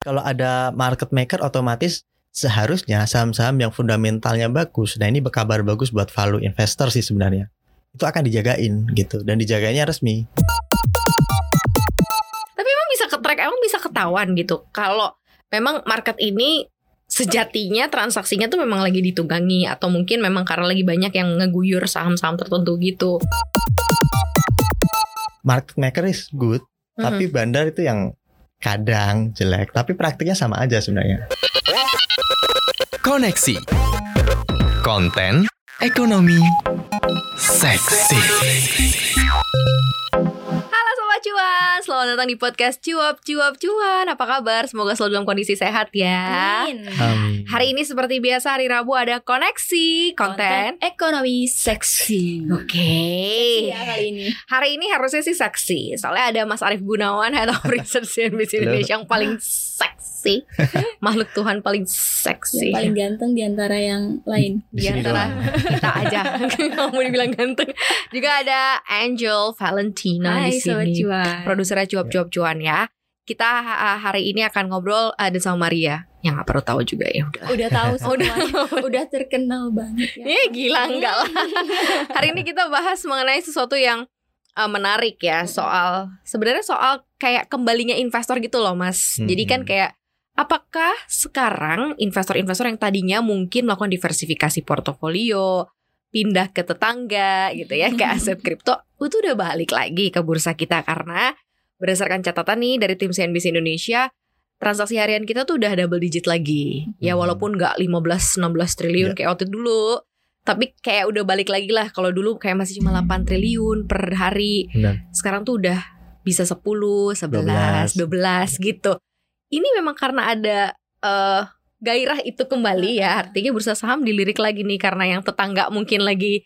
Kalau ada market maker otomatis seharusnya saham-saham yang fundamentalnya bagus. Nah ini berkabar bagus buat value investor sih sebenarnya. Itu akan dijagain gitu dan dijagainya resmi. Tapi emang bisa ketrack, emang bisa ketahuan gitu. Kalau memang market ini sejatinya transaksinya tuh memang lagi ditunggangi atau mungkin memang karena lagi banyak yang ngeguyur saham-saham tertentu gitu. Market maker is good, tapi bandar itu yang kadang jelek, tapi praktiknya sama aja sebenarnya. Koneksi konten ekonomi seksi. Cuan, selamat datang di podcast Cuap Cuap Cuan. Apa kabar? Semoga selalu dalam kondisi sehat ya. Amin. Hari ini seperti biasa hari Rabu ada koneksi konten ekonomi seksi. Oke. Ya, hari ini harusnya sih seksi. Soalnya ada Mas Arief Gunawan, Head of Research CNBC Indonesia yang paling seksi. Makhluk Tuhan paling seksi. Yang paling ganteng di antara yang lain. Di antara kita aja. Mau dibilang ganteng. Juga ada Angel Valentina di sini. Produsernya cuap-cuap cuan ya. Kita hari ini akan ngobrol ada sama Maria yang nggak perlu tahu juga ya. Udah tahu semuanya. Udah terkenal banget. Ya. Gila enggak lah. Hari ini kita bahas mengenai sesuatu yang menarik ya, soal kayak kembalinya investor gitu loh Mas. Jadi kan kayak apakah sekarang investor-investor yang tadinya mungkin melakukan diversifikasi portofolio, pindah ke tetangga gitu ya, ke aset kripto, itu udah balik lagi ke bursa kita. Karena berdasarkan catatan nih dari tim CNBC Indonesia, transaksi harian kita tuh udah double digit lagi. Ya walaupun gak 15-16 triliun kayak waktu dulu, tapi kayak udah balik lagi lah. Kalau dulu kayak masih cuma 8 triliun per hari, sekarang tuh udah bisa 10, 11, 12 gitu. Ini memang karena ada gairah itu kembali ya. Artinya bursa saham dilirik lagi nih karena yang tetangga mungkin lagi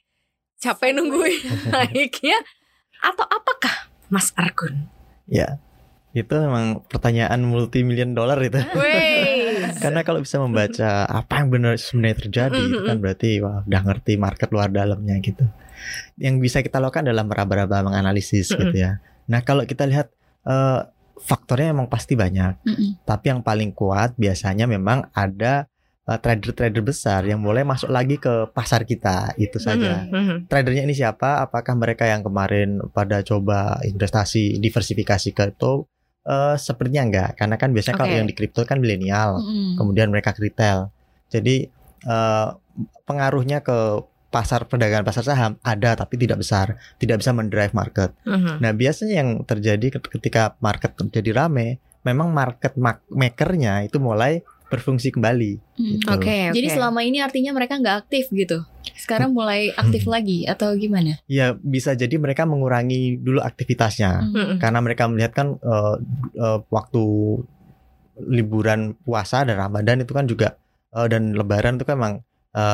capek nungguin naiknya. Atau apakah Mas Argun? Ya, itu memang pertanyaan multi-million dollar itu. Karena kalau bisa membaca apa yang benar sebenarnya terjadi, itu kan berarti udah ngerti market luar dalamnya gitu. Yang bisa kita lakukan adalah meraba-raba menganalisis gitu ya. Nah kalau kita lihat faktornya emang pasti banyak, tapi yang paling kuat biasanya memang ada trader-trader besar yang mulai masuk lagi ke pasar kita itu saja. Tradernya ini siapa? Apakah mereka yang kemarin pada coba investasi diversifikasi kripto? Sepertinya enggak, karena kan biasanya kalau yang di kripto kan milenial, kemudian mereka retail. Jadi pengaruhnya ke pasar perdagangan pasar saham ada tapi tidak besar, tidak bisa mendrive market. Nah biasanya yang terjadi ketika market jadi rame, memang market makernya itu mulai berfungsi kembali. Gitu. Okay. Jadi selama ini artinya mereka nggak aktif gitu. Sekarang mulai aktif lagi atau gimana? Ya bisa jadi mereka mengurangi dulu aktivitasnya karena mereka melihat kan waktu liburan puasa dan Ramadan itu kan juga dan Lebaran itu kan memang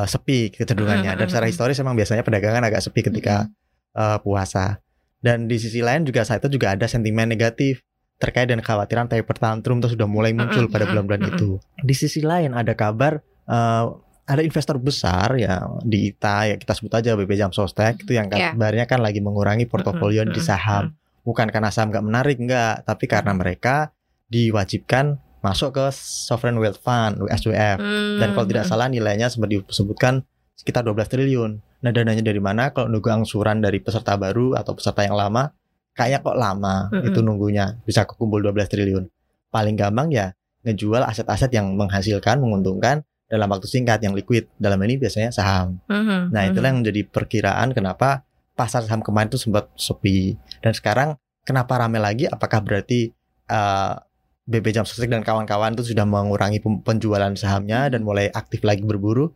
sepi kecenderungannya, dan secara historis memang biasanya perdagangan agak sepi ketika puasa. Dan di sisi lain juga saat itu juga ada sentimen negatif terkait dengan kekhawatiran taper tantrum itu sudah mulai muncul pada bulan-bulan itu. Di sisi lain ada kabar ada investor besar ya di ITA ya, kita sebut aja BP Jamsostek itu yang kabarnya kan lagi mengurangi portofolio di saham. Bukan karena saham nggak menarik, enggak, tapi karena mereka diwajibkan masuk ke Sovereign Wealth Fund, SWF. Dan kalau tidak salah nilainya seperti disebutkan sekitar 12 triliun. Nah dananya dari mana? Kalau nunggu angsuran dari peserta baru atau peserta yang lama, kayaknya kok lama itu nunggunya. Bisa kumpul 12 triliun. Paling gampang ya ngejual aset-aset yang menghasilkan, menguntungkan dalam waktu singkat, yang liquid. Dalam ini biasanya saham. Nah itulah yang menjadi perkiraan kenapa pasar saham kemarin itu sempat sepi. Dan sekarang kenapa ramai lagi? Apakah berarti BP Jamsostek dan kawan-kawan itu sudah mengurangi penjualan sahamnya dan mulai aktif lagi berburu?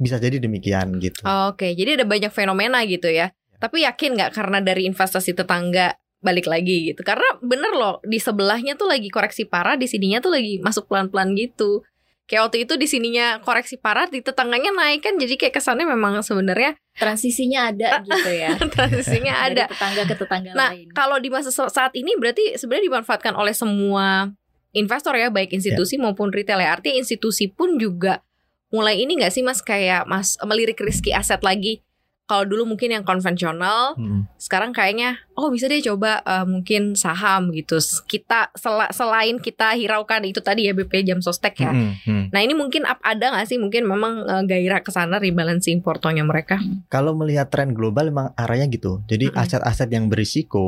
Bisa jadi demikian gitu. Oke, jadi ada banyak fenomena gitu ya. Tapi yakin gak karena dari investasi tetangga balik lagi gitu? Karena bener loh, di sebelahnya tuh lagi koreksi parah, di sininya tuh lagi masuk pelan-pelan gitu. Kayak waktu itu di sininya koreksi parah, di tetangganya naik kan, jadi kayak kesannya memang sebenarnya transisinya ada gitu ya. Transisinya ada. Dari tetangga ke tetangga lain. Nah, kalau di masa saat ini berarti sebenarnya dimanfaatkan oleh semua investor ya, baik institusi maupun retail ya. Artinya institusi pun juga mulai ini nggak sih Mas, kayak Mas melirik riski aset lagi. Kalau dulu mungkin yang konvensional, sekarang kayaknya bisa deh coba mungkin saham gitu. Kita selain kita hiraukan itu tadi ya BP Jamsostek ya. Nah ini mungkin ada nggak sih mungkin memang gairah kesana rebalancing portonya mereka? Kalau melihat tren global memang arahnya gitu. Jadi aset-aset yang berisiko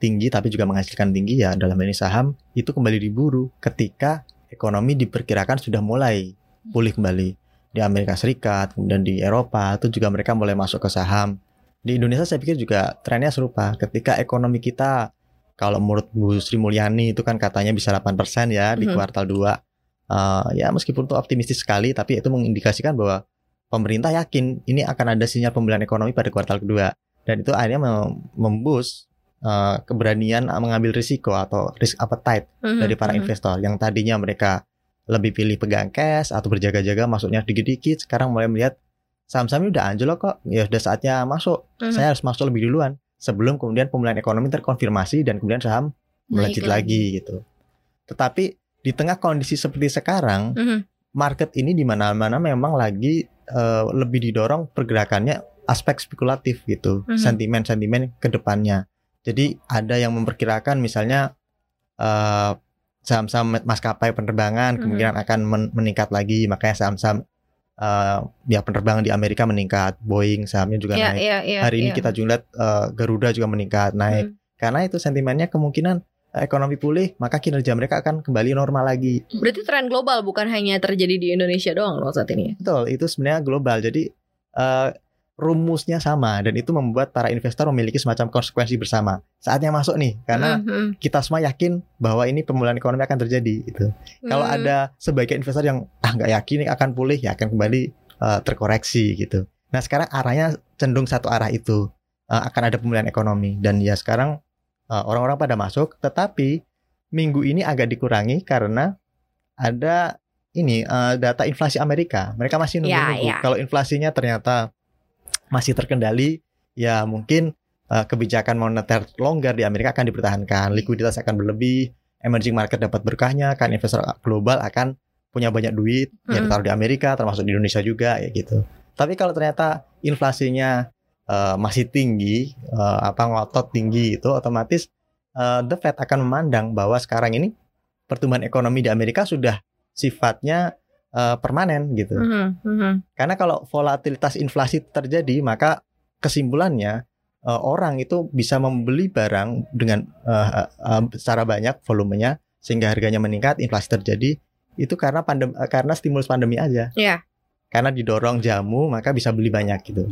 tinggi tapi juga menghasilkan tinggi ya dalam ini saham itu kembali diburu ketika ekonomi diperkirakan sudah mulai pulih kembali. Di Amerika Serikat, kemudian di Eropa, itu juga mereka mulai masuk ke saham. Di Indonesia saya pikir juga trennya serupa. Ketika ekonomi kita, kalau menurut Bu Sri Mulyani itu kan katanya bisa 8% ya di kuartal 2. Ya meskipun itu optimistis sekali, tapi itu mengindikasikan bahwa pemerintah yakin ini akan ada sinyal pemulihan ekonomi pada kuartal kedua. Dan itu akhirnya memboost keberanian mengambil risiko atau risk appetite dari para investor. Yang tadinya mereka lebih pilih pegang cash atau berjaga-jaga masuknya dikit-dikit, sekarang mulai melihat saham-sahamnya udah anjlok kok, ya udah saatnya masuk. Saya harus masuk lebih duluan sebelum kemudian pemulihan ekonomi terkonfirmasi dan kemudian saham melejit lagi gitu. Tetapi di tengah kondisi seperti sekarang, market ini di mana-mana memang lagi lebih didorong pergerakannya aspek spekulatif gitu, sentimen-sentimen ke depannya. Jadi ada yang memperkirakan misalnya saham-saham maskapai penerbangan kemungkinan akan meningkat lagi, makanya saham-saham ya penerbangan di Amerika meningkat, Boeing sahamnya juga naik. Hari ini kita juga lihat Garuda juga meningkat, naik. Karena itu sentimennya kemungkinan ekonomi pulih, maka kinerja mereka akan kembali normal lagi. Berarti tren global bukan hanya terjadi di Indonesia doang loh saat ini. Betul, itu sebenarnya global. Jadi rumusnya sama dan itu membuat para investor memiliki semacam konsekuensi bersama. Saatnya masuk nih karena kita semua yakin bahwa ini pemulihan ekonomi akan terjadi gitu. Kalau ada sebagian investor yang nggak yakin ini akan pulih ya akan kembali terkoreksi gitu. Nah sekarang arahnya cenderung satu arah itu akan ada pemulihan ekonomi dan ya sekarang orang-orang pada masuk, tetapi minggu ini agak dikurangi karena ada ini data inflasi Amerika. Mereka masih nunggu-nunggu. Kalau inflasinya ternyata masih terkendali, ya mungkin kebijakan moneter longgar di Amerika akan dipertahankan, likuiditas akan berlebih, emerging market dapat berkahnya, kan investor global akan punya banyak duit yang ditaruh di Amerika, termasuk di Indonesia juga ya gitu. Tapi kalau ternyata inflasinya masih tinggi, ngotot tinggi itu, otomatis the Fed akan memandang bahwa sekarang ini pertumbuhan ekonomi di Amerika sudah sifatnya permanen gitu. Karena kalau volatilitas inflasi terjadi, maka kesimpulannya orang itu bisa membeli barang dengan secara banyak volumenya sehingga harganya meningkat, inflasi terjadi itu karena karena stimulus pandemi aja. Karena didorong jamu maka bisa beli banyak gitu.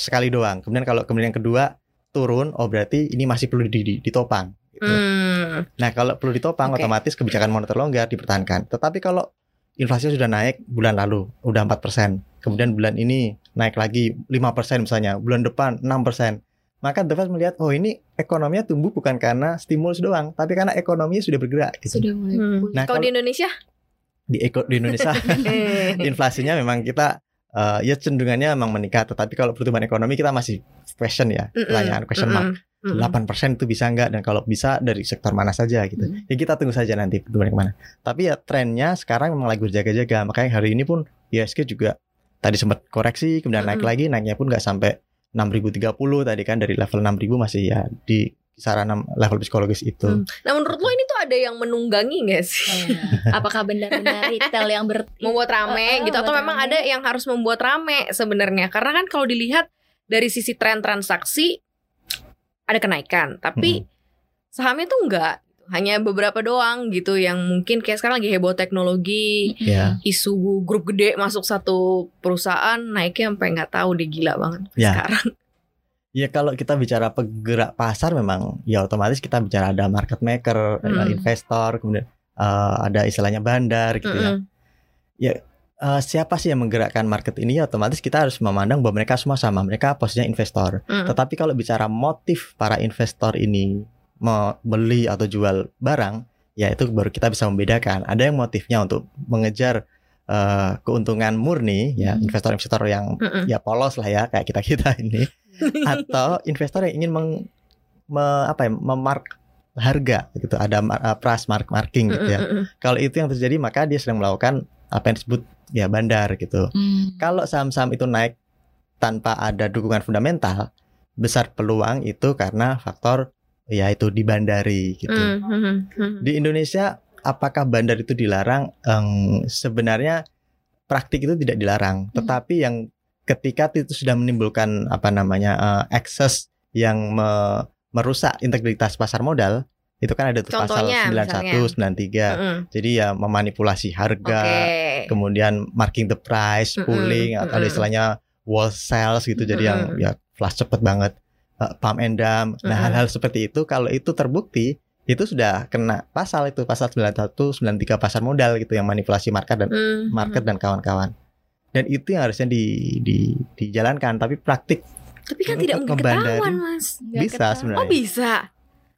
Sekali doang. Kemudian kalau kemudian yang kedua turun, berarti ini masih perlu ditopang gitu. Nah, kalau perlu ditopang otomatis kebijakan moneter longgar dipertahankan. Tetapi kalau inflasi sudah naik bulan lalu, udah 4%. Kemudian bulan ini naik lagi 5% misalnya, bulan depan 6%. Maka The Fed melihat, ini ekonominya tumbuh bukan karena stimulus doang, tapi karena ekonominya sudah bergerak. Gitu. Sudah mulai. Nah, kalau di Indonesia? Di Indonesia, inflasinya memang kita, ya cenderungannya memang meningkat. Tetapi kalau pertumbuhan ekonomi kita masih question ya, pertanyaan question mark. 8% itu bisa nggak? Dan kalau bisa dari sektor mana saja gitu. Ya kita tunggu saja nanti pertumbuhan kemana. Tapi ya trennya sekarang memang lagi berjaga-jaga. Makanya hari ini pun IHSG juga tadi sempat koreksi, kemudian naik lagi. Naiknya pun nggak sampai 6.030 tadi kan, dari level 6.000 masih ya di kisaran level psikologis itu. Nah menurut lo ini tuh ada yang menunggangi nggak sih? Apakah benar-benar retail yang membuat rame gitu? Atau memang ada yang harus membuat rame sebenarnya? Karena kan kalau dilihat dari sisi tren transaksi ada kenaikan, tapi sahamnya tuh enggak, hanya beberapa doang gitu yang mungkin kayak sekarang lagi heboh teknologi, isu grup gede masuk satu perusahaan naiknya sampai nggak tahu deh, gila banget sekarang. Ya kalau kita bicara penggerak pasar memang ya otomatis kita bicara ada market maker, ada investor, kemudian ada istilahnya bandar gitu ya. Siapa sih yang menggerakkan market ini? Otomatis kita harus memandang bahwa mereka semua sama, mereka posisinya investor. Tetapi kalau bicara motif para investor ini mau beli atau jual barang, ya itu baru kita bisa membedakan. Ada yang motifnya untuk mengejar keuntungan murni, ya investor-investor yang ya polos lah ya kayak kita ini, atau investor yang ingin memark harga gitu, ada price marking gitu ya. Kalau itu yang terjadi maka dia sedang melakukan apa yang disebut ya bandar gitu. Kalau saham-saham itu naik tanpa ada dukungan fundamental, besar peluang itu karena faktor ya itu di bandari gitu. Di Indonesia apakah bandar itu dilarang? Sebenarnya praktik itu tidak dilarang, tetapi yang ketika itu sudah menimbulkan apa namanya excess yang merusak integritas pasar modal, itu kan ada tuh pasal 91, 93. Jadi ya memanipulasi harga, kemudian marking the price, pooling, atau istilahnya wall sales gitu. Jadi yang ya flash cepet banget, pump and dump. Nah hal-hal seperti itu kalau itu terbukti, itu sudah kena pasal itu, pasal 91, 93 pasar modal gitu, yang manipulasi market dan kawan-kawan. Dan itu yang harusnya dijalankan, tapi praktik. Tapi kan tidak mungkin ketahuan, Mas. Bisa sebenarnya. Oh, bisa.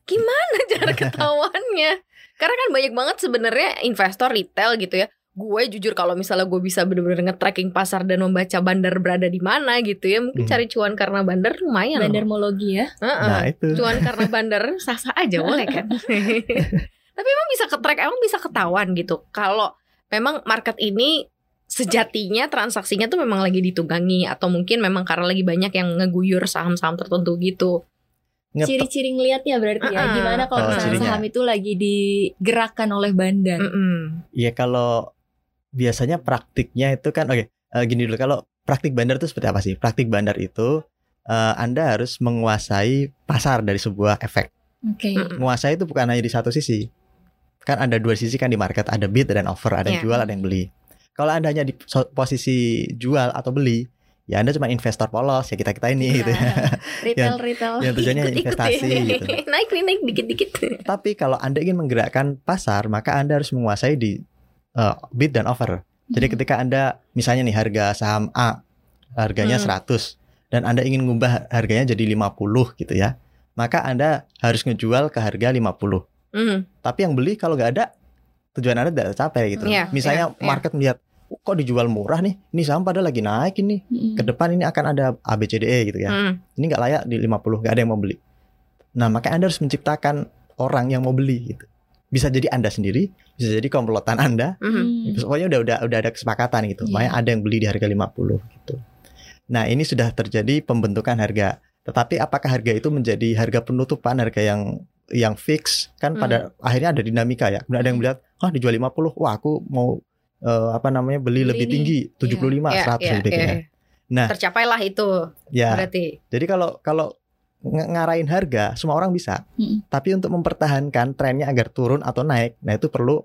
Gimana cara ketahuannya? Karena kan banyak banget sebenarnya investor retail gitu ya. Gue jujur kalau misalnya gue bisa benar-benar nge-tracking pasar dan membaca bandar berada di mana gitu ya, mungkin cari cuan karena bandar lumayan. Bandarmologi ya. Nah, itu. Cuan karena bandar sah-sah aja boleh kan. Tapi emang bisa ke-track, emang bisa ketahuan gitu. Kalau memang market ini sejatinya transaksinya tuh memang lagi ditunggangi, atau mungkin memang karena lagi banyak yang ngeguyur saham-saham tertentu gitu. Ciri-ciri ngelihatnya berarti ya, gimana kalau misalnya saham itu lagi digerakkan oleh bandar? Ya kalau biasanya praktiknya itu kan gini dulu, kalau praktik bandar itu seperti apa sih? Praktik bandar itu Anda harus menguasai pasar dari sebuah efek. Menguasai itu bukan hanya di satu sisi. Kan ada dua sisi kan di market, ada bid dan offer, ada yang jual, ada yang beli. Kalau Anda hanya di posisi jual atau beli, ya Anda cuma investor polos ya kita-kita ini gitu ya. Retail. Yang tujuannya investasi gitu. Naik dikit-dikit. Tapi kalau Anda ingin menggerakkan pasar, maka Anda harus menguasai di bid dan offer. Jadi ketika Anda misalnya nih harga saham A harganya 100 dan Anda ingin ngubah harganya jadi 50 gitu ya, maka Anda harus ngejual ke harga 50. Tapi yang beli kalau nggak ada, tujuan Anda tidak tercapai gitu. Misalnya market melihat kok dijual murah nih, ini saham pada lagi naik ini, ke depan ini akan ada ABCDE gitu ya, ini gak layak di 50, gak ada yang mau beli. Nah makanya Anda harus menciptakan orang yang mau beli gitu. Bisa jadi Anda sendiri, bisa jadi komplotan Anda, pokoknya udah ada kesepakatan gitu, makanya ada yang beli di harga 50 gitu. Nah ini sudah terjadi pembentukan harga. Tetapi apakah harga itu menjadi harga penutupan, harga yang fix? Kan pada akhirnya ada dinamika ya. Kemudian ada yang melihat, oh dijual 50, wah aku mau beli lebih tinggi, 75, 100 gitu ya. Nah, tercapailah itu. Ya. Berarti. Jadi kalau ngarahin harga semua orang bisa. Tapi untuk mempertahankan trennya agar turun atau naik, nah itu perlu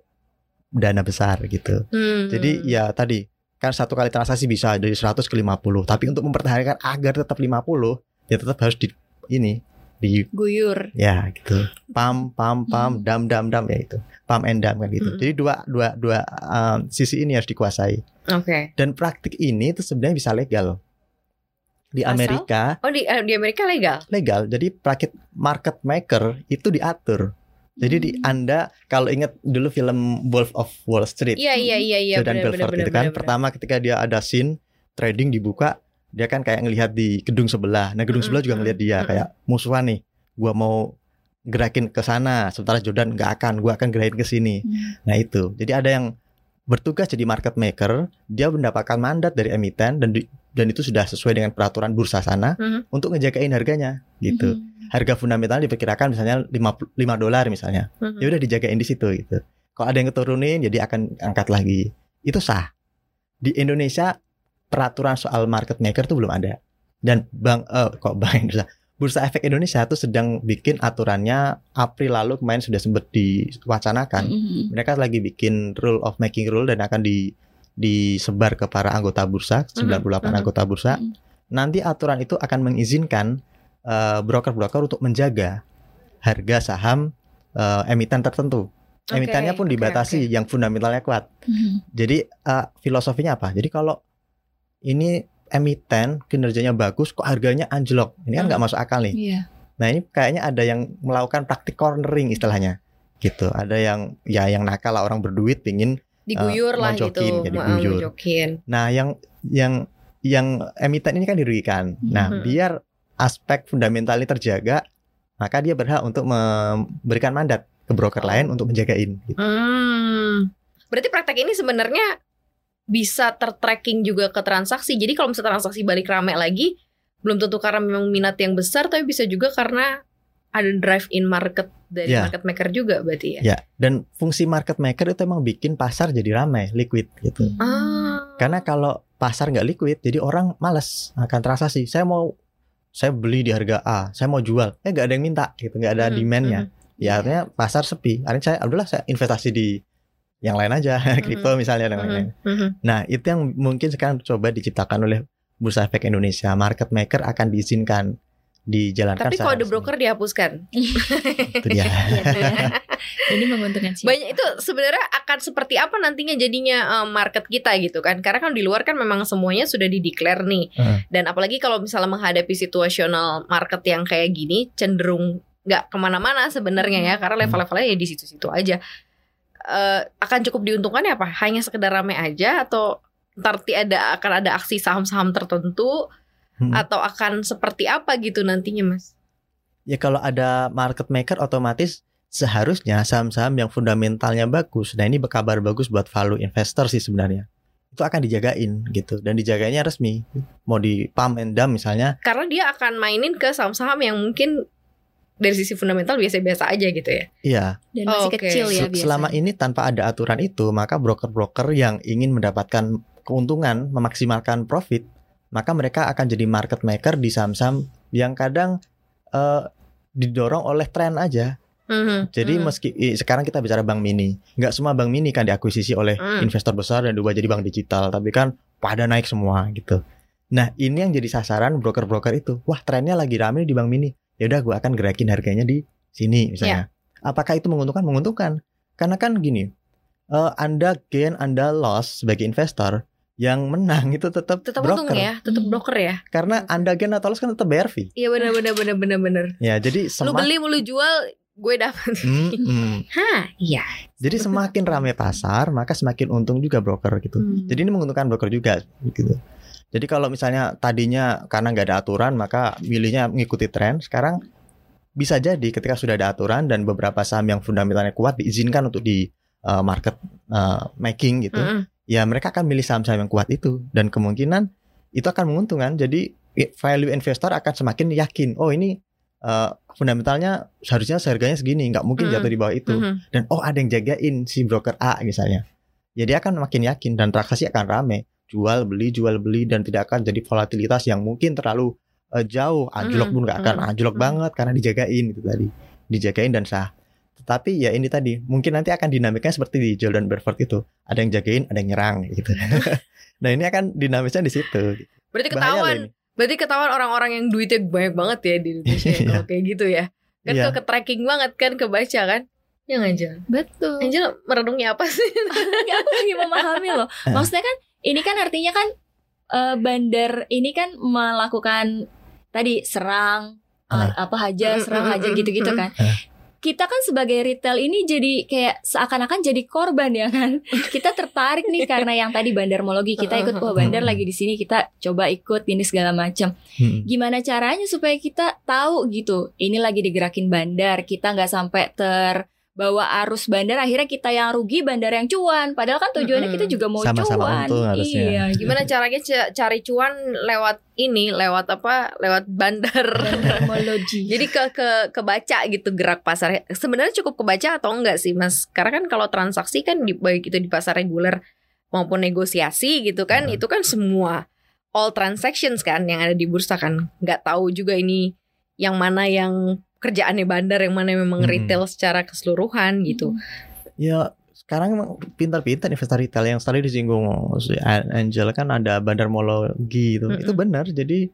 dana besar gitu. Jadi ya tadi kan satu kali transaksi bisa dari 100 ke 50, tapi untuk mempertahankan agar tetap 50, ya tetap harus diguyur. Ya, gitu. Pam, dam ya itu. Pam and dam kan gitu. Jadi dua sisi ini harus dikuasai. Dan praktik ini itu sebenarnya bisa legal. Di Amerika. Oh, di Amerika legal. Legal. Jadi praktik market maker itu diatur. Jadi di Anda kalau ingat dulu film Wolf of Wall Street. Iya. Jordan Belfort itu kan pertama ketika dia ada scene trading dibuka, dia kan kayak ngelihat di gedung sebelah. Nah, gedung sebelah juga ngelihat dia kayak musuhan nih. Gua mau gerakin ke sana, sementara Jordan nggak akan. Gua akan gerakin ke sini. Nah, itu. Jadi ada yang bertugas jadi market maker, dia mendapatkan mandat dari emiten dan itu sudah sesuai dengan peraturan bursa sana untuk ngejagain harganya gitu. Harga fundamental diperkirakan misalnya $5 misalnya. Ya udah dijagain di situ gitu. Kalau ada yang keturunin, jadi akan angkat lagi. Itu sah. Di Indonesia peraturan soal market maker itu belum ada. Dan Bursa Efek Indonesia itu sedang bikin aturannya. April lalu kemarin sudah sempat diwacanakan. Mereka lagi bikin rule of making rule dan akan disebar ke para anggota bursa, 98 anggota bursa. Nanti aturan itu akan mengizinkan broker-broker untuk menjaga harga saham emiten tertentu. Emitennya pun dibatasi yang fundamentalnya kuat. Jadi filosofinya apa? Jadi kalau ini emiten kinerjanya bagus kok harganya anjlok, ini kan nggak masuk akal nih. Nah ini kayaknya ada yang melakukan praktik cornering istilahnya gitu. Ada yang nakal lah, orang berduit pingin diguyur lah gitu, diguyur. Nah yang emiten ini kan dirugikan. Nah biar aspek fundamentalnya terjaga, maka dia berhak untuk memberikan mandat ke broker lain untuk menjagain gitu. Berarti praktek ini sebenarnya bisa tertracking juga ke transaksi. Jadi kalau misalnya transaksi balik rame lagi, belum tentu karena memang minat yang besar, tapi bisa juga karena ada drive-in market dari market maker juga berarti ya? Ya, dan fungsi market maker itu emang bikin pasar jadi ramai, liquid gitu. Karena kalau pasar nggak liquid, jadi orang malas akan transaksi. Saya beli di harga A, saya mau jual, nggak ada yang minta gitu, nggak ada demandnya. Ya artinya pasar sepi, artinya saya investasi di yang lain aja, kripto misalnya dan lain-lain. Nah itu yang mungkin sekarang coba diciptakan oleh Bursa Efek Indonesia, market maker akan diizinkan dijalankan. Tapi kalau ada broker dihapuskan. Itu dia. Ini menguntungkan sih. Banyak itu sebenarnya akan seperti apa nantinya jadinya market kita gitu kan? Karena kan di luar kan memang semuanya sudah dideklar nih. Dan apalagi kalau misalnya menghadapi situasional market yang kayak gini, cenderung nggak kemana-mana sebenarnya ya, karena level-levelnya ya di situ-situ aja. Akan cukup diuntungkan ya apa? Hanya sekedar rame aja atau ntar akan ada aksi saham-saham tertentu? Atau akan seperti apa gitu nantinya, Mas? Ya kalau ada market maker otomatis seharusnya saham-saham yang fundamentalnya bagus. Nah ini kabar bagus buat value investor sih sebenarnya. Itu akan dijagain gitu, dan dijagainya resmi. Mau di pump and dump misalnya. Karena dia akan mainin ke saham-saham yang mungkin dari sisi fundamental biasa-biasa aja gitu ya. Iya. Dan masih kecil ya biasanya. Selama ini tanpa ada aturan itu, maka broker-broker yang ingin mendapatkan keuntungan, memaksimalkan profit, maka mereka akan jadi market maker di saham-saham yang kadang didorong oleh tren aja. Jadi meski sekarang kita bicara bank mini, nggak semua bank mini kan diakuisisi oleh investor besar dan diubah jadi bank digital, tapi kan pada naik semua gitu. Nah ini yang jadi sasaran broker-broker itu. Wah trennya lagi rame di bank mini, yaudah gue akan gerakin harganya di sini misalnya. Apakah itu menguntungkan? Menguntungkan, karena kan gini, anda gain, anda loss sebagai investor. Yang menang itu tetap broker ya, tetap broker ya. Karena anda gain atau loss kan tetap bayar fee. Iya benar. Ya jadi lu beli mulu jual, gue dapat. Iya. Jadi semakin ramai pasar, maka semakin untung juga broker gitu. Jadi ini menguntungkan broker juga gitu. Jadi kalau misalnya tadinya karena nggak ada aturan, maka milihnya mengikuti tren. Sekarang bisa jadi ketika sudah ada aturan dan beberapa saham yang fundamentalnya kuat diizinkan untuk di market making gitu. Ya mereka akan milih saham-saham yang kuat itu, dan kemungkinan itu akan menguntungkan. Jadi value investor akan semakin yakin, oh ini fundamentalnya seharusnya harganya segini, nggak mungkin jatuh di bawah itu. Dan oh ada yang jagain si broker A misalnya. Jadi akan makin yakin dan transaksi akan rame, jual beli, dan tidak akan jadi volatilitas yang mungkin terlalu jauh. Anjlok pun nggak akan anjlok banget karena dijagain itu tadi, dijagain dan sah. Tapi ya ini tadi, mungkin nanti akan dinamiknya seperti di Jordan Belfort itu. Ada yang jagain, ada yang nyerang gitu. Nah ini akan dinamisnya di situ. Berarti ketahuan orang-orang yang duitnya banyak banget ya di Indonesia. Kalau kayak gitu ya. Kan tuh ke-tracking banget kan, kebaca kan. Ya Angel, betul. Angel merenungnya apa sih? Aku lagi memahami loh. Maksudnya kan, ini kan artinya kan bandar ini kan melakukan tadi serang, serang hajar gitu-gitu kan. Kita kan sebagai retail ini jadi kayak seakan-akan jadi korban ya kan. Kita tertarik nih karena yang tadi bandarmologi, kita ikut bandar lagi di sini, kita coba ikut ini segala macam. Gimana caranya supaya kita tahu gitu, ini lagi digerakin bandar, kita nggak sampai terbawa arus bandar, akhirnya kita yang rugi, bandar yang cuan. Padahal kan tujuannya kita juga mau sama-sama cuan. Untung harusnya. Iya, gimana caranya cari cuan lewat ini, lewat bandar. Jadi kebaca gitu gerak pasar. Sebenarnya cukup kebaca atau enggak sih, Mas? Karena kan kalau transaksi kan baik itu di pasar reguler maupun negosiasi gitu kan, itu kan semua all transactions kan yang ada di bursa kan. Enggak tahu juga ini yang mana yang kerjaannya bandar, yang mana memang retail secara keseluruhan gitu. Ya sekarang emang pintar-pintar investor retail yang tadi disinggung Angel kan, ada bandarmologi gitu. Itu benar. Jadi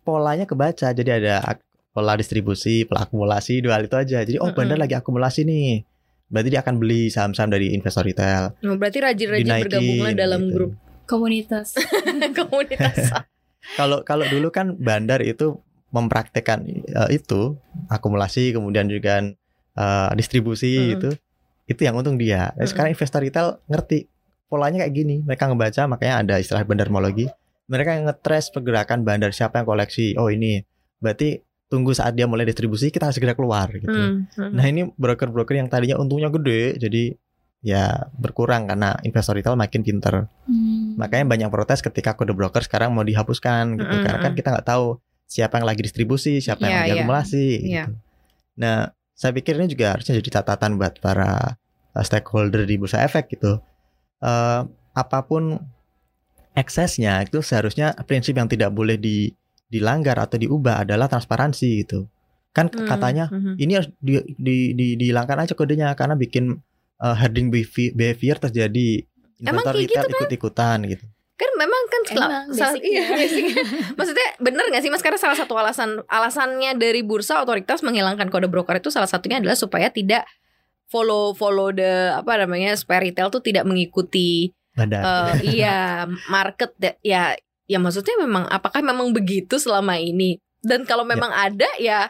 polanya kebaca. Jadi ada pola distribusi, pola akumulasi, dua hal itu aja. Jadi bandar lagi akumulasi nih, berarti dia akan beli saham-saham dari investor retail. Berarti rajin-rajin bergabunglah dalam gitu. Grup komunitas. Komunitas. Kalau dulu kan bandar itu mempraktekkan itu akumulasi, kemudian juga distribusi itu yang untung dia. Sekarang investor retail ngerti polanya kayak gini, mereka ngebaca, makanya ada istilah bandarmologi. Mereka yang ngetrace pergerakan bandar, siapa yang koleksi, oh ini berarti tunggu saat dia mulai distribusi, kita harus segera keluar gitu. Nah ini broker-broker yang tadinya untungnya gede, jadi ya berkurang karena investor retail makin pinter. Makanya banyak protes ketika kode broker sekarang mau dihapuskan gitu, karena kan kita nggak tahu siapa yang lagi distribusi, siapa yang lagi akumulasi gitu. Nah, saya pikir ini juga harusnya jadi catatan buat para stakeholder di Bursa Efek gitu. Apapun eksesnya itu seharusnya prinsip yang tidak boleh dilanggar atau diubah adalah transparansi gitu. Kan katanya ini harus dihilangkan aja kodenya karena bikin herding behavior terjadi, investor retail gitu, ikut-ikutan gitu. Kan memang kan basicnya. Maksudnya bener gak sih Mas? Karena salah satu alasannya dari bursa otoritas menghilangkan kode broker itu salah satunya adalah supaya tidak follow the apa namanya, supaya retail tuh tidak mengikuti market ya maksudnya memang apakah memang begitu selama ini? Dan kalau memang ada ya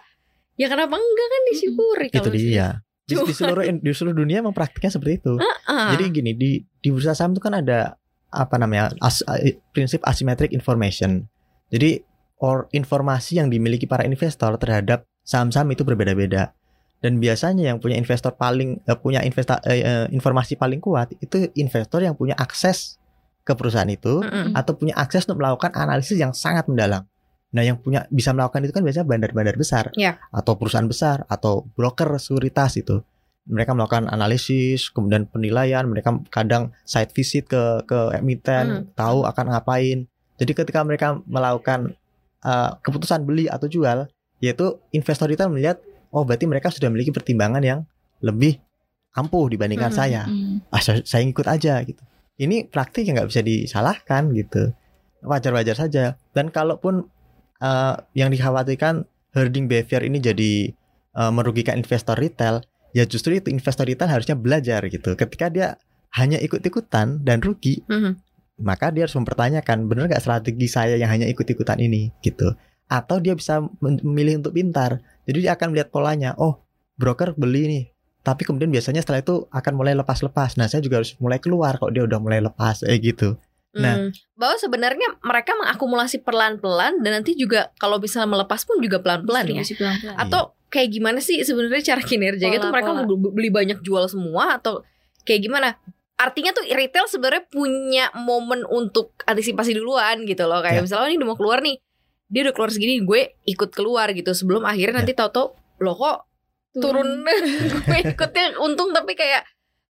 kenapa enggak kan disyukuri kalau itu dia. Di seluruh dunia memang praktiknya seperti itu. Jadi gini, di bursa saham itu kan ada apa namanya prinsip asymmetric information. Jadi informasi yang dimiliki para investor terhadap saham-saham itu berbeda-beda. Dan biasanya yang punya investor paling informasi paling kuat itu investor yang punya akses ke perusahaan itu atau punya akses untuk melakukan analisis yang sangat mendalam. Nah, yang punya bisa melakukan itu kan biasanya bandar-bandar besar atau perusahaan besar atau broker sekuritas itu. Mereka melakukan analisis, kemudian penilaian, mereka kadang site visit ke emiten, tahu akan ngapain. Jadi ketika mereka melakukan keputusan beli atau jual, yaitu investor kita melihat, oh berarti mereka sudah memiliki pertimbangan yang lebih ampuh dibandingkan saya. Saya ikut aja gitu. Ini praktik yang nggak bisa disalahkan gitu. Wajar-wajar saja. Dan kalaupun yang dikhawatirkan herding behavior ini jadi merugikan investor retail, ya justru itu investor retail harusnya belajar gitu. Ketika dia hanya ikut-ikutan dan rugi, maka dia harus mempertanyakan, bener gak strategi saya yang hanya ikut-ikutan ini gitu. Atau dia bisa memilih untuk pintar. Jadi dia akan melihat polanya, oh broker beli nih, tapi kemudian biasanya setelah itu akan mulai lepas-lepas. Nah, saya juga harus mulai keluar kalau dia udah mulai lepas gitu. Nah, bahwa sebenarnya mereka mengakumulasi pelan-pelan dan nanti juga kalau bisa melepas pun juga pelan-pelan ya. Atau kayak gimana sih sebenarnya cara kinerjanya itu, mereka mau beli banyak jual semua atau kayak gimana? Artinya tuh retail sebenarnya punya momen untuk antisipasi duluan gitu loh. Kayak misalnya ini udah mau keluar nih, dia udah keluar segini, gue ikut keluar gitu sebelum akhirnya nanti tahu-tahu loh kok turun. Gue ikutnya untung tapi kayak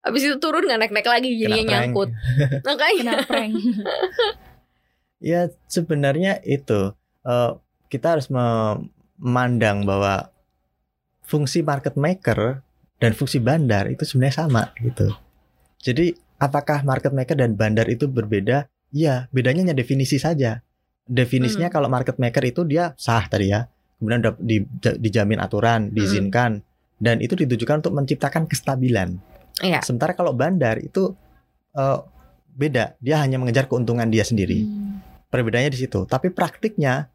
abis itu turun gak naik-naik lagi, jadinya nyangkut. Kena prank. Ya sebenarnya itu kita harus memandang bahwa fungsi market maker dan fungsi bandar itu sebenarnya sama gitu. Jadi apakah market maker dan bandar itu berbeda? Ya, bedanya hanya definisi saja. Definisinya kalau market maker itu dia sah tadi ya, kemudian udah dijamin aturan, diizinkan, dan itu ditujukan untuk menciptakan kestabilan. Sementara kalau bandar itu beda, dia hanya mengejar keuntungan dia sendiri. Perbedaannya di situ. Tapi praktiknya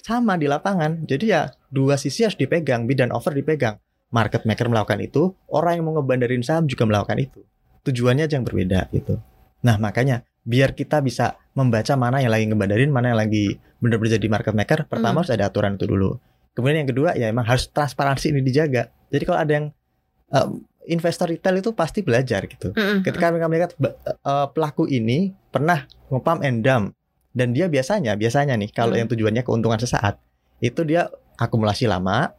sama di lapangan. Jadi ya dua sisi harus dipegang, bid dan offer dipegang. Market maker melakukan itu, orang yang mau ngebandarin saham juga melakukan itu. Tujuannya aja yang berbeda gitu. Nah, makanya biar kita bisa membaca mana yang lagi ngebandarin, mana yang lagi benar-benar jadi market maker, pertama harus ada aturan itu dulu. Kemudian yang kedua ya emang harus transparansi ini dijaga. Jadi kalau ada yang investor retail itu pasti belajar gitu. Ketika mereka melihat pelaku ini pernah nge-pump and dump, dan dia biasanya nih kalau yang tujuannya keuntungan sesaat, itu dia akumulasi lama,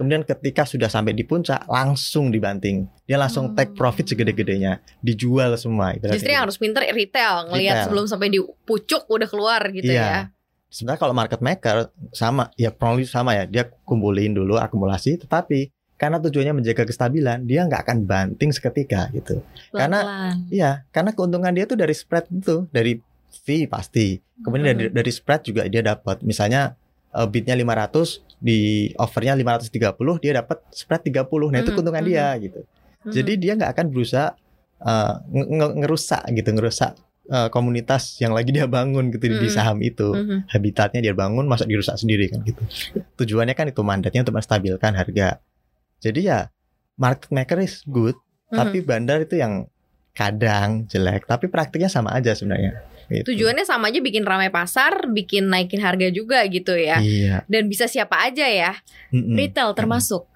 kemudian ketika sudah sampai di puncak langsung dibanting. Dia langsung take profit segede-gedenya, dijual semua. Justru yang harus pinter retail, ngelihat sebelum sampai di pucuk udah keluar gitu ya. Sebenarnya kalau market maker sama ya, dia kumpulin dulu akumulasi, tetapi karena tujuannya menjaga kestabilan, dia nggak akan banting seketika gitu. Karena keuntungan dia tuh dari spread itu, dari fee pasti. Kemudian dari spread juga dia dapat. Misalnya bidnya 500, di offernya 530, dia dapat spread 30. Nah, itu keuntungan dia gitu. Jadi dia nggak akan berusaha ngerusak komunitas yang lagi dia bangun gitu di saham itu. Habitatnya dia bangun, masa dirusak sendiri kan gitu. Tujuannya kan itu, mandatnya untuk menstabilkan harga. Jadi ya market maker is good, tapi bandar itu yang kadang jelek, tapi praktiknya sama aja sebenarnya. Gitu. Tujuannya sama aja, bikin ramai pasar, bikin naikin harga juga gitu ya. Dan bisa siapa aja ya, retail termasuk.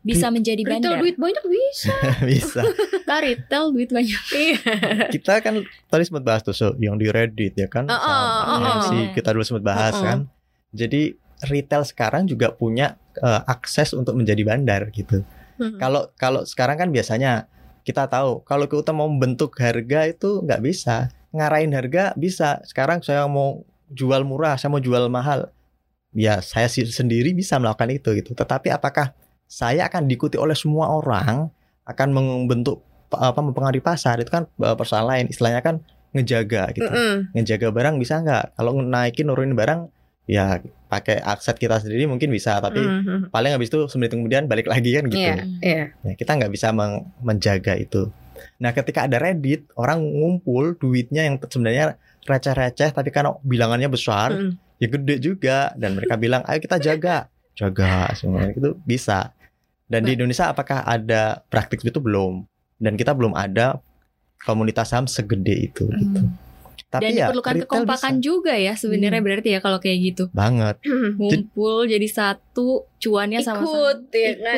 Bisa menjadi bandar. Retail duit banyak bisa. Bisa. Nah, retail duit banyak. Kita kan tadi sempat bahas tuh yang di Reddit ya kan. Kita dulu sempat bahas kan. Jadi retail sekarang juga punya akses untuk menjadi bandar gitu. Kalau sekarang kan biasanya kita tahu kalau kita mau membentuk harga itu nggak bisa. Ngarahin harga bisa. Sekarang saya mau jual murah, saya mau jual mahal. Ya saya sendiri bisa melakukan itu gitu. Tetapi apakah saya akan diikuti oleh semua orang, akan membentuk mempengaruhi pasar, itu kan persoalan lain. Istilahnya kan ngejaga gitu. Ngejaga barang bisa nggak? Kalau naikin nurunin barang ya pakai aset kita sendiri mungkin bisa, tapi paling habis itu semenit kemudian balik lagi kan gitu. Ya, kita nggak bisa menjaga itu. Nah, ketika ada Reddit, orang ngumpul duitnya yang sebenarnya receh-receh tapi karena bilangannya besar, ya gede juga, dan mereka bilang, "Ayo kita jaga semua." Itu bisa. Dan di Indonesia apakah ada praktik itu? Belum. Dan kita belum ada komunitas saham segede itu gitu. Tapi dan ya, diperlukan kekompakan bisa juga ya sebenarnya, berarti ya kalau kayak gitu. Banget. Kumpul jadi satu, cuannya sama-sama.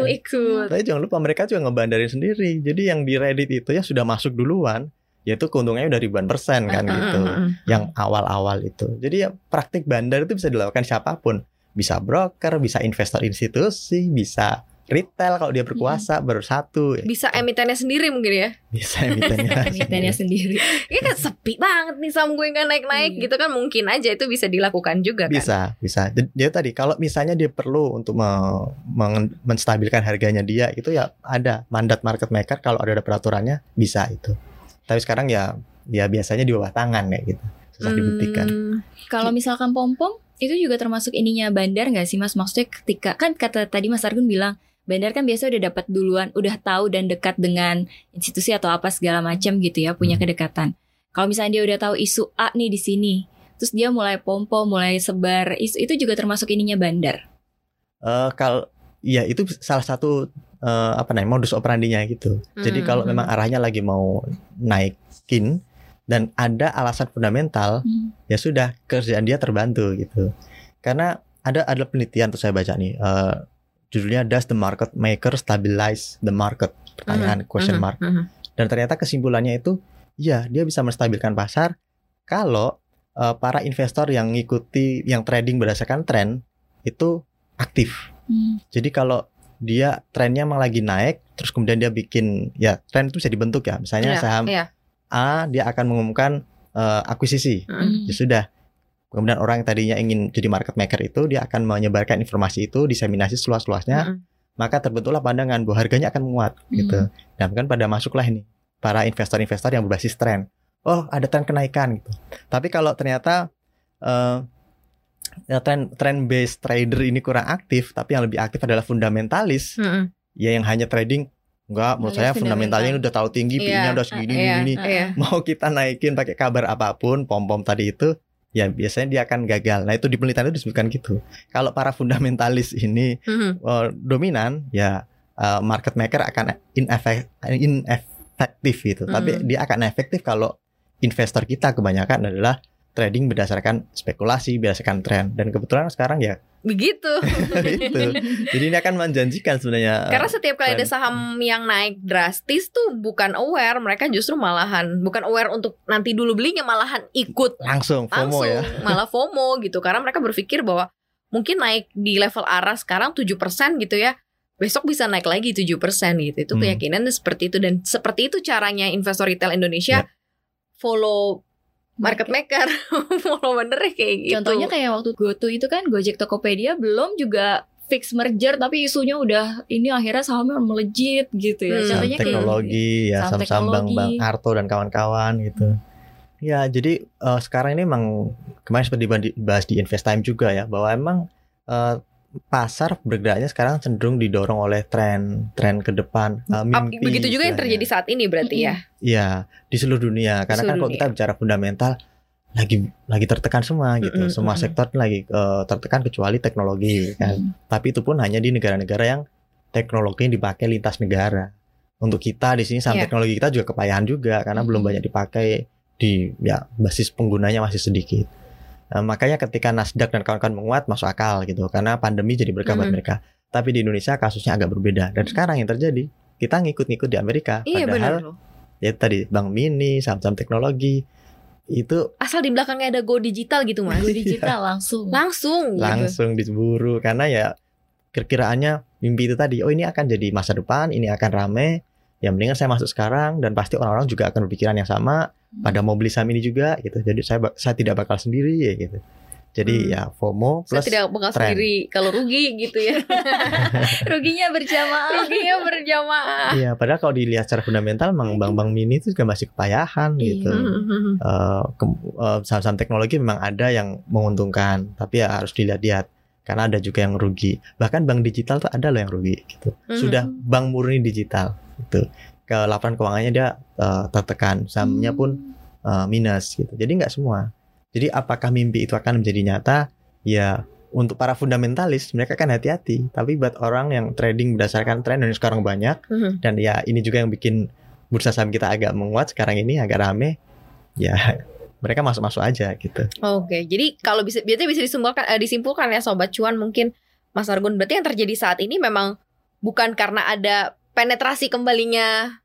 Ikut. Tapi jangan lupa mereka juga ngebandarin sendiri. Jadi yang di Reddit itu yang sudah masuk duluan, yaitu keuntungannya udah ribuan persen kan gitu. Yang awal-awal itu. Jadi ya, praktik bandar itu bisa dilakukan siapapun. Bisa broker, bisa investor institusi, bisa retail kalau dia berkuasa bersatu. Bisa emitennya sendiri mungkin ya. Bisa emitennya sendiri. Ini kan sepi banget nih saham gue nggak naik-naik gitu kan, mungkin aja itu bisa dilakukan juga kan. Bisa. Jadi tadi kalau misalnya dia perlu untuk menstabilkan harganya dia, itu ya ada mandat market maker, kalau ada peraturannya bisa itu. Tapi sekarang ya biasanya di bawah tangan kayak gitu. Susah dibuktikan. Kalau misalkan pom-pom itu juga termasuk ininya bandar nggak sih Mas? Maksudnya ketika kan kata tadi Mas Argun bilang bandar kan biasa udah dapat duluan, udah tahu dan dekat dengan institusi atau apa segala macam gitu ya, punya kedekatan. Kalau misalnya dia udah tahu isu A nih di sini, terus dia mulai pompo, mulai sebar isu, itu juga termasuk ininya bandar. Kalau ya itu salah satu modus operandinya gitu. Jadi kalau memang arahnya lagi mau naikin dan ada alasan fundamental, ya sudah kerjaan dia terbantu gitu. Karena ada penelitian tuh saya baca nih, judulnya Does the Market Maker Stabilize the Market? Pertanyaan question mark. Dan ternyata kesimpulannya itu, ya dia bisa menstabilkan pasar kalau para investor yang ngikuti, yang trading berdasarkan tren itu aktif. Jadi kalau dia trennya emang lagi naik, terus kemudian dia bikin, ya tren itu bisa dibentuk ya. Misalnya saham A, dia akan mengumumkan akuisisi. Ya sudah. Kemudian orang yang tadinya ingin jadi market maker itu, dia akan menyebarkan informasi itu, diseminasi seluas-luasnya. Maka terbentuklah pandangan bahwa harganya akan menguat gitu. Dan kan pada masuklah ini para investor-investor yang berbasis tren. Oh, ada tren kenaikan gitu. Tapi kalau ternyata tren based trader ini kurang aktif, tapi yang lebih aktif adalah fundamentalis, ya yang hanya trading. Enggak, menurut saya fundamentalnya ini udah tahu tinggi, P-nya udah segini ini. Mau kita naikin pakai kabar apapun, pom-pom tadi itu, ya biasanya dia akan gagal. Nah, itu di penelitian itu disebutkan gitu. Kalau para fundamentalis ini dominan, ya market maker akan ineffektif gitu. Tapi dia akan efektif kalau investor kita kebanyakan adalah trading berdasarkan spekulasi, berdasarkan tren. Dan kebetulan sekarang ya begitu. Jadi ini akan menjanjikan sebenarnya. Karena setiap kali ada saham yang naik drastis tuh bukan aware, mereka justru malahan bukan aware untuk nanti dulu belinya, malahan ikut langsung FOMO ya. Malah FOMO gitu. Karena mereka berpikir bahwa mungkin naik di level arah sekarang 7% gitu ya, besok bisa naik lagi 7% gitu. Itu keyakinan seperti itu. Dan seperti itu caranya investor retail Indonesia follow market maker. Mau benernya kayak gitu. Contohnya kayak waktu GoTo itu kan, Gojek Tokopedia belum juga fix merger, tapi isunya udah ini, akhirnya sahamnya melejit gitu ya. Contohnya teknologi, kayak ya saham Bang Arto dan kawan-kawan gitu. Ya jadi sekarang ini emang, kemarin seperti dibahas di Invest Time juga ya, bahwa emang pasar bergeraknya sekarang cenderung didorong oleh tren ke depan, mimpi. Begitu juga yang terjadi saat ini berarti ya. Iya, di seluruh dunia. Karena kan kalau kita bicara fundamental lagi tertekan semua gitu. Semua sektor lagi tertekan kecuali teknologi kan. Tapi itu pun hanya di negara-negara yang teknologinya dipakai lintas negara. Untuk kita di sini saham teknologi kita juga kepayahan juga karena belum banyak dipakai di basis penggunanya masih sedikit. Makanya ketika Nasdaq dan kawan-kawan menguat masuk akal gitu, karena pandemi jadi berkah buat mereka. Tapi di Indonesia kasusnya agak berbeda. Dan sekarang yang terjadi, kita ngikut-ngikut di Amerika. Iya, padahal ya tadi bank mini, saham-saham teknologi itu asal di belakangnya ada go digital gitu Mas. Go digital langsung diburu karena ya kira-kiraannya mimpi itu tadi, oh ini akan jadi masa depan, ini akan rame. Ya mendingan saya masuk sekarang, dan pasti orang-orang juga akan berpikiran yang sama, pada mau beli saham ini juga gitu. Jadi saya tidak bakal sendiri ya gitu. Jadi ya FOMO plus saya tidak bakal trend sendiri kalau rugi gitu ya. Ruginya berjamaah. Iya, padahal kalau dilihat secara fundamental memang bank-bank mini itu juga masih kepayahan gitu. Saham-saham teknologi memang ada yang menguntungkan, tapi ya harus dilihat-lihat. Karena ada juga yang rugi. Bahkan bank digital tuh ada loh yang rugi gitu. Sudah bank murni digital gitu. Ke laporan keuangannya dia tertekan, sahamnya pun minus gitu. Jadi nggak semua. Jadi apakah mimpi itu akan menjadi nyata? Ya untuk para fundamentalis mereka kan hati-hati. Tapi buat orang yang trading berdasarkan tren, dan sekarang banyak, dan ya ini juga yang bikin bursa saham kita agak menguat sekarang ini, agak rame. Ya mereka masuk-masuk aja gitu. Oke, jadi kalau bisa, biasanya bisa disimpulkan ya Sobat Cuan mungkin Mas Argun, berarti yang terjadi saat ini memang bukan karena ada penetrasi kembalinya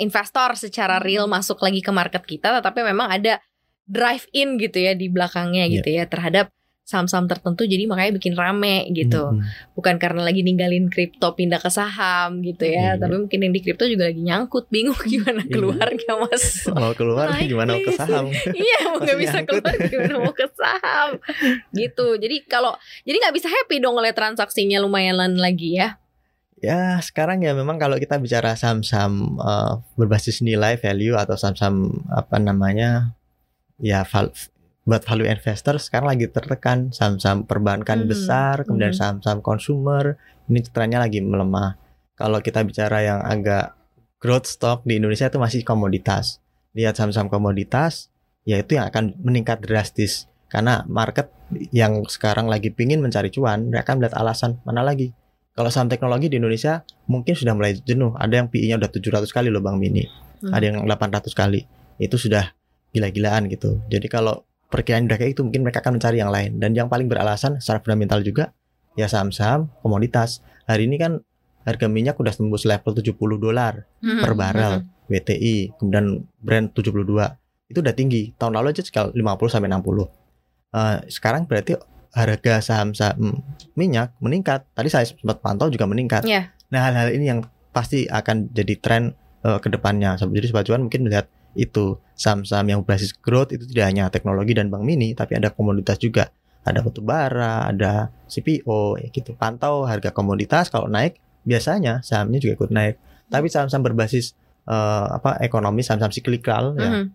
investor secara real masuk lagi ke market kita, tetapi memang ada drive in gitu ya di belakangnya gitu ya terhadap saham-saham tertentu, jadi makanya bikin rame gitu. Bukan karena lagi ninggalin kripto pindah ke saham gitu ya, tapi mungkin yang di kripto juga lagi nyangkut, bingung gimana keluarnya Mas. Mau keluar gimana mau ke saham. Iya, nggak bisa keluar gimana mau ke saham gitu. Jadi nggak bisa happy dong oleh transaksinya lumayan lagi ya. Ya sekarang ya memang kalau kita bicara saham-saham berbasis nilai value atau saham-saham apa namanya ya buat value investor sekarang lagi tertekan, saham-saham perbankan besar, kemudian saham-saham consumer ini trennya lagi melemah. Kalau kita bicara yang agak growth stock di Indonesia itu masih komoditas. Lihat saham-saham komoditas yaitu yang akan meningkat drastis karena market yang sekarang lagi pingin mencari cuan, mereka akan melihat alasan mana lagi. Kalau saham teknologi di Indonesia mungkin sudah mulai jenuh. Ada yang PI-nya udah 700 kali loh Bank Mini. Ada yang 800 kali. Itu sudah gila-gilaan gitu. Jadi kalau perkiraan udah kayak itu, mungkin mereka akan mencari yang lain. Dan yang paling beralasan secara fundamental juga ya saham-saham komoditas. Hari ini kan harga minyak udah tembus level $70 per barel. WTI, kemudian Brent 72. Itu udah tinggi. Tahun lalu aja sekitar 50-60. Sekarang berarti harga saham-saham minyak meningkat. Tadi saya sempat pantau juga meningkat. Nah hal-hal ini yang pasti akan jadi tren ke depannya. Jadi Sobat Cuan mungkin melihat itu saham-saham yang berbasis growth itu tidak hanya teknologi dan bank mini, tapi ada komoditas juga. Ada batubara, ada CPO gitu. Pantau harga komoditas, kalau naik biasanya sahamnya juga ikut naik. Tapi saham-saham berbasis ekonomi, saham-saham siklikal ya,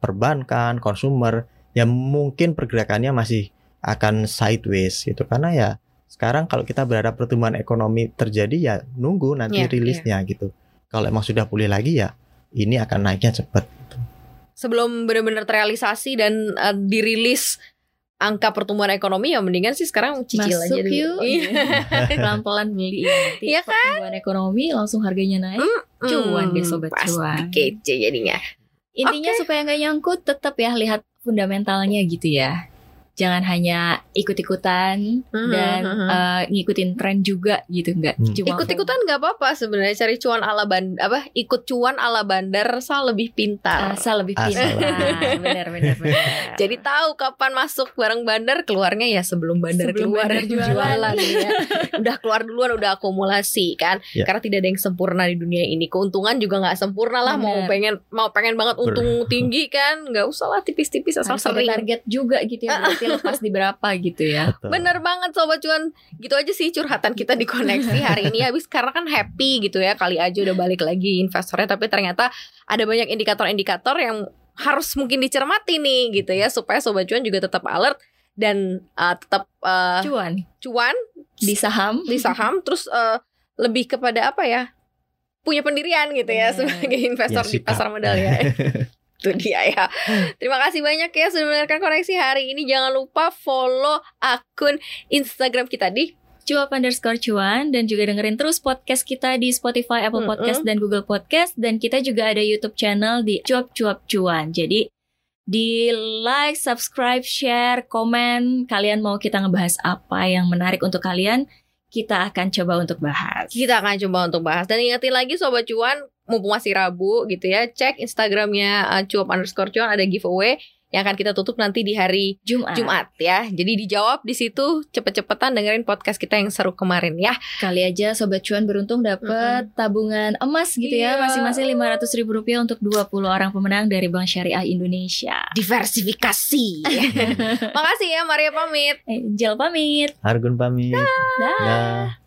perbankan, konsumer, ya mungkin pergerakannya masih akan sideways gitu, karena ya sekarang kalau kita berharap pertumbuhan ekonomi terjadi ya nunggu nanti rilisnya gitu. Kalau emang sudah pulih lagi ya ini akan naiknya cepat gitu. Sebelum benar-benar terrealisasi dan dirilis angka pertumbuhan ekonomi ya mendingan sih sekarang cicil masuk aja dulu. Pelan-pelan beli nanti ya kan? Pertumbuhan ekonomi langsung harganya naik. Cuan deh Sobat Cuan. Pasti kece jadinya. Intinya supaya nggak nyangkut tetap ya lihat fundamentalnya gitu ya. Jangan hanya ikut-ikutan dan ngikutin tren juga gitu, enggak. Ikut-ikutan enggak apa-apa sebenarnya, cari cuan ala ikut cuan ala bandar asal lebih pintar. Benar. Jadi tahu kapan masuk barang bandar, keluarnya ya sebelum bandar keluar dan jualan ya. Udah keluar duluan, udah akumulasi kan. Karena tidak ada yang sempurna di dunia ini. Keuntungan juga enggak sempurna lah, mau pengen banget untung tinggi kan, enggak usah lah, tipis-tipis asal sering. Target juga gitu ya. Lepas di berapa gitu ya. Bener banget Sobat Cuan. Gitu aja sih curhatan kita di koneksi hari ini. Habis karena kan happy gitu ya, kali aja udah balik lagi investornya, tapi ternyata ada banyak indikator-indikator yang harus mungkin dicermati nih gitu ya, supaya Sobat Cuan juga tetap alert dan tetap cuan di saham terus lebih kepada punya pendirian gitu ya, sebagai investor di pasar modal ya. Itu dia ya. Terima kasih banyak ya sudah mendengarkan koneksi hari ini. Jangan lupa follow akun Instagram kita di @cuap_cuan dan juga dengerin terus podcast kita di Spotify, Apple Podcast dan Google Podcast, dan kita juga ada YouTube channel di cuap_cuan. Jadi di like, subscribe, share, komen. Kalian mau kita ngebahas apa yang menarik untuk kalian? kita akan coba untuk bahas. Kita akan coba untuk bahas. Dan ingetin lagi Sobat Cuan, mumpung masih Rabu gitu ya, cek Instagramnya cuap_cuan, ada giveaway yang akan kita tutup nanti di hari Jumat ya. Jadi dijawab di situ, cepet-cepetan dengerin podcast kita yang seru kemarin ya. Kali aja Sobat Cuan beruntung dapat tabungan emas gitu ya, masing-masing Rp500.000 untuk 20 orang pemenang dari Bank Syariah Indonesia. Diversifikasi. Makasih ya, Maria pamit. Angel pamit. Argun pamit. Dah.